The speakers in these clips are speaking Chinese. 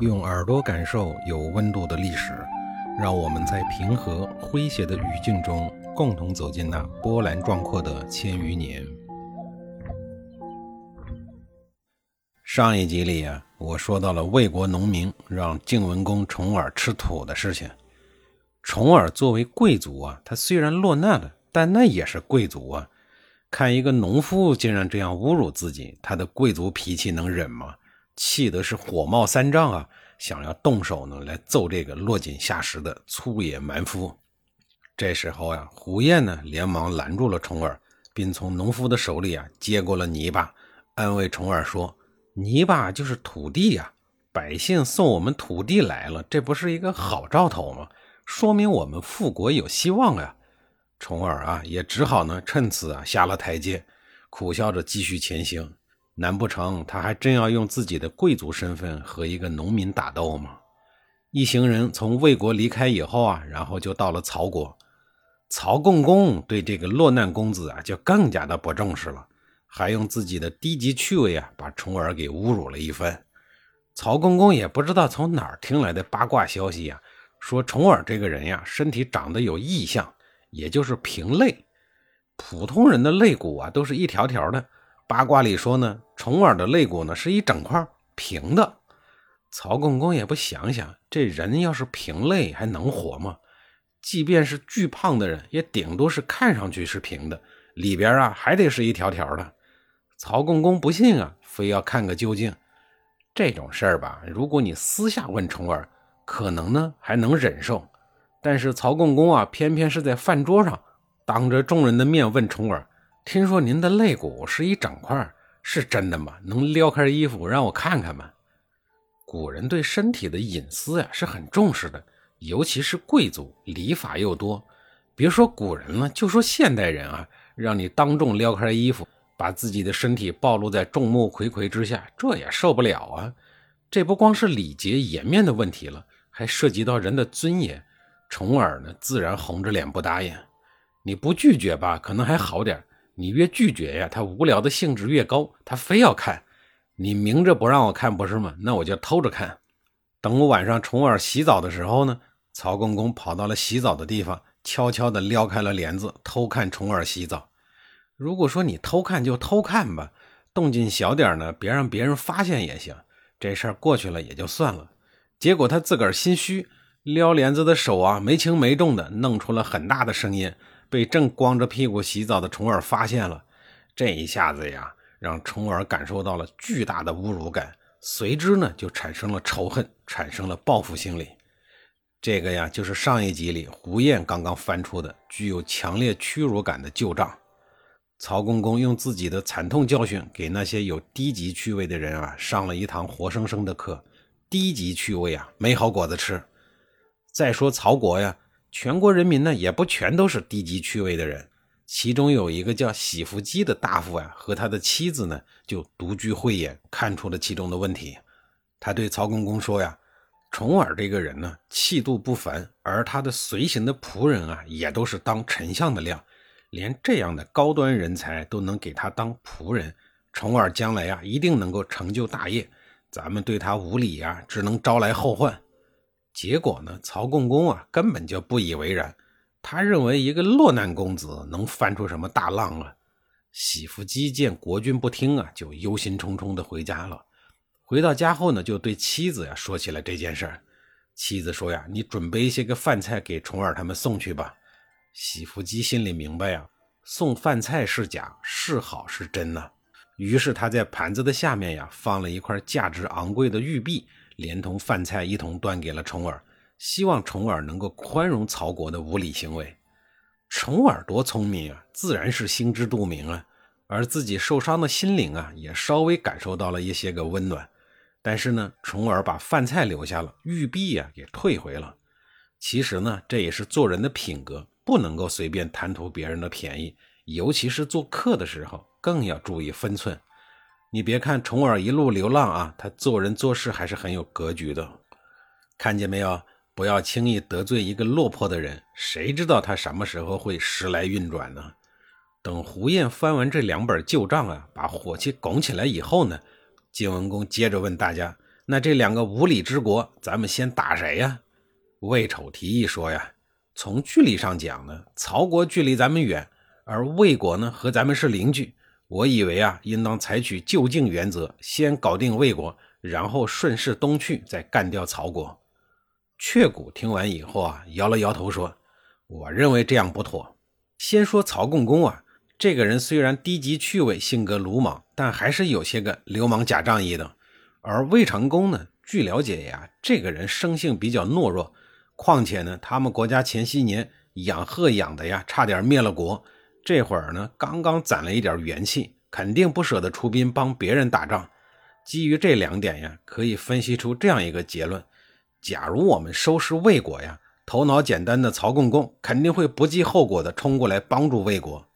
用耳朵感受有温度的历史，让我们在平和诙谐的语境中共同走进那波澜壮阔的千余年。上一集里我说到了魏国农民让晋文公重耳吃土的事情。重耳作为贵族他虽然落难了，但那也是贵族啊。看一个农夫竟然这样侮辱自己，他的贵族脾气能忍吗？气得是火冒三丈啊，想要动手呢来揍这个落井下石的粗野蛮夫。这时候胡彦呢连忙拦住了重耳，并从农夫的手里接过了泥巴，安慰重耳说，泥巴就是土地百姓送我们土地来了，这不是一个好兆头吗？说明我们复国有希望啊。重耳也只好呢趁此下了台阶，苦笑着继续前行。难不成他还真要用自己的贵族身份和一个农民打斗吗？一行人从魏国离开以后然后就到了曹国。曹共公对这个落难公子就更加的不重视了，还用自己的低级趣味把重耳给侮辱了一番。曹共公也不知道从哪儿听来的八卦消息说重耳这个人身体长得有异象，也就是平肋。普通人的肋骨都是一条条的，八卦里说呢，重耳的肋骨呢是一整块平的。曹共公也不想想，这人要是平肋还能活吗？即便是巨胖的人，也顶多是看上去是平的，里边还得是一条条的。曹共公不信非要看个究竟。这种事儿吧，如果你私下问重耳，可能呢还能忍受，但是曹共公偏偏是在饭桌上当着众人的面问重耳，听说您的肋骨是一整块，是真的吗？能撩开衣服让我看看吗？古人对身体的隐私是很重视的，尤其是贵族，礼法又多。别说古人了，就说现代人让你当众撩开衣服，把自己的身体暴露在众目睽睽之下，这也受不了这不光是礼节颜面的问题了，还涉及到人的尊严。重耳呢，自然红着脸不答应。你不拒绝吧，可能还好点，你越拒绝他无聊的兴致越高，他非要看。你明着不让我看不是吗？那我就偷着看。等我晚上重耳洗澡的时候呢，曹公公跑到了洗澡的地方，悄悄地撩开了帘子，偷看重耳洗澡。如果说你偷看就偷看吧，动静小点呢，别让别人发现也行，这事儿过去了也就算了。结果他自个儿心虚，撩帘子的手没轻没重的弄出了很大的声音，被正光着屁股洗澡的重耳发现了。这一下子让重耳感受到了巨大的侮辱感，随之呢就产生了仇恨，产生了报复心理。这个就是上一集里胡彦刚刚翻出的具有强烈屈辱感的旧账。曹公公用自己的惨痛教训给那些有低级趣味的人上了一堂活生生的课。低级趣味没好果子吃。再说曹国全国人民呢也不全都是低级趣味的人，其中有一个叫喜福基的大夫和他的妻子呢就独具慧眼，看出了其中的问题。他对曹公公说重耳这个人呢气度不凡，而他的随行的仆人也都是当丞相的料，连这样的高端人才都能给他当仆人，重耳将来一定能够成就大业，咱们对他无礼只能招来后患。结果呢，曹共公根本就不以为然，他认为一个落难公子能翻出什么大浪了。喜福基见国君不听就忧心忡忡的回家了。回到家后呢，就对妻子说起了这件事儿。妻子说你准备一些个饭菜给重耳他们送去吧。喜福基心里明白送饭菜是假，示好是真呢。于是他在盘子的下面放了一块价值昂贵的玉璧，连同饭菜一同端给了重耳，希望重耳能够宽容曹国的无理行为。重耳多聪明自然是心知肚明而自己受伤的心灵也稍微感受到了一些个温暖。但是呢，重耳把饭菜留下了，玉璧也退回了。其实呢，这也是做人的品格，不能够随便贪图别人的便宜，尤其是做客的时候更要注意分寸。你别看重耳一路流浪他做人做事还是很有格局的。看见没有，不要轻易得罪一个落魄的人，谁知道他什么时候会时来运转呢？等胡彦翻完这两本旧账把火气拱起来以后呢，晋文公接着问大家，那这两个无理之国咱们先打谁呀？魏丑提议说呀，从距离上讲呢，曹国距离咱们远，而魏国呢和咱们是邻居，我以为啊应当采取就近原则，先搞定魏国，然后顺势东去，再干掉曹国。雀谷听完以后啊，摇了摇头说，我认为这样不妥。先说曹共公啊，这个人虽然低级趣味，性格鲁莽，但还是有些个流氓假仗义的。而魏长公呢，据了解呀，这个人生性比较懦弱，况且呢他们国家前些年养鹤养的呀差点灭了国，这会儿呢刚刚攒了一点元气，肯定不舍得出兵帮别人打仗。基于这两点呀，可以分析出这样一个结论，假如我们收拾魏国呀，头脑简单的曹共公肯定会不计后果的冲过来帮助魏国。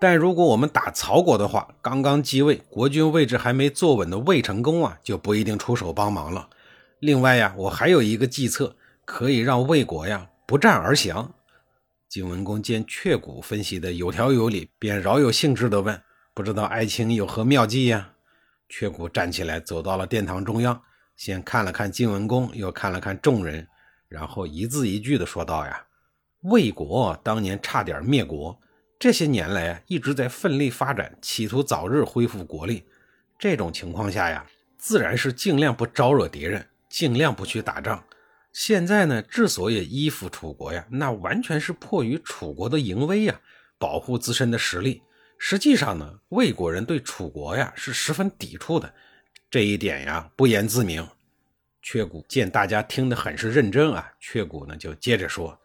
但如果我们打曹国的话，刚刚继位，国君位置还没坐稳的魏成功啊，就不一定出手帮忙了。另外呀，我还有一个计策，可以让魏国呀不战而降。晋文公见雀谷分析的有条有理，便饶有兴致地问，不知道爱卿有何妙计呀？雀谷站起来走到了殿堂中央，先看了看晋文公，又看了看众人，然后一字一句地说道呀，魏国当年差点灭国，这些年来啊，一直在奋力发展，企图早日恢复国力。这种情况下呀，自然是尽量不招惹敌人，尽量不去打仗。现在呢，之所以依附楚国呀，那完全是迫于楚国的淫威呀，保护自身的实力。实际上呢，魏国人对楚国呀是十分抵触的，这一点呀不言自明。雀谷见大家听得很是认真啊，雀谷呢就接着说，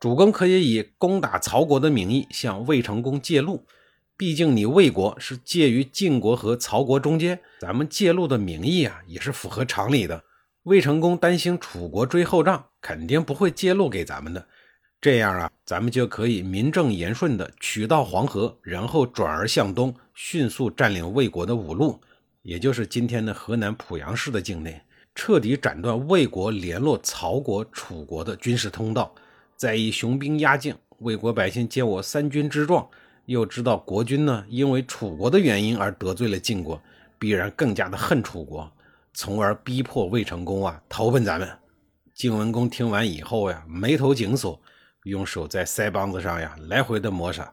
主公可以以攻打曹国的名义向魏成功借路，毕竟你魏国是介于晋国和曹国中间，咱们借路的名义啊也是符合常理的。魏成功担心楚国追后账，肯定不会借路给咱们的。这样啊，咱们就可以名正言顺的取道黄河，然后转而向东，迅速占领魏国的五路，也就是今天的河南濮阳市的境内，彻底斩断魏国联络曹国、楚国的军事通道。再以雄兵压境，魏国百姓见我三军之壮，又知道国君呢因为楚国的原因而得罪了晋国，必然更加的恨楚国，从而逼迫魏成功啊投奔咱们。晋文公听完以后呀，眉头紧锁，用手在腮帮子上呀来回的摩挲，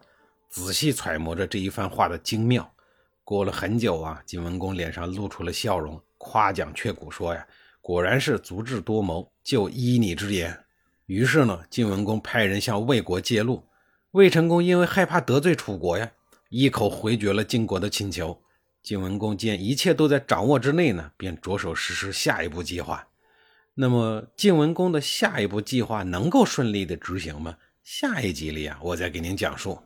仔细揣摩着这一番话的精妙。过了很久啊，晋文公脸上露出了笑容，夸奖雀谷说呀，果然是足智多谋，就依你之言。于是呢，晋文公派人向魏国借路。魏成功因为害怕得罪楚国呀，一口回绝了晋国的请求。晋文公见一切都在掌握之内呢，便着手实施下一步计划。那么晋文公的下一步计划能够顺利的执行吗？下一集里啊，我再给您讲述。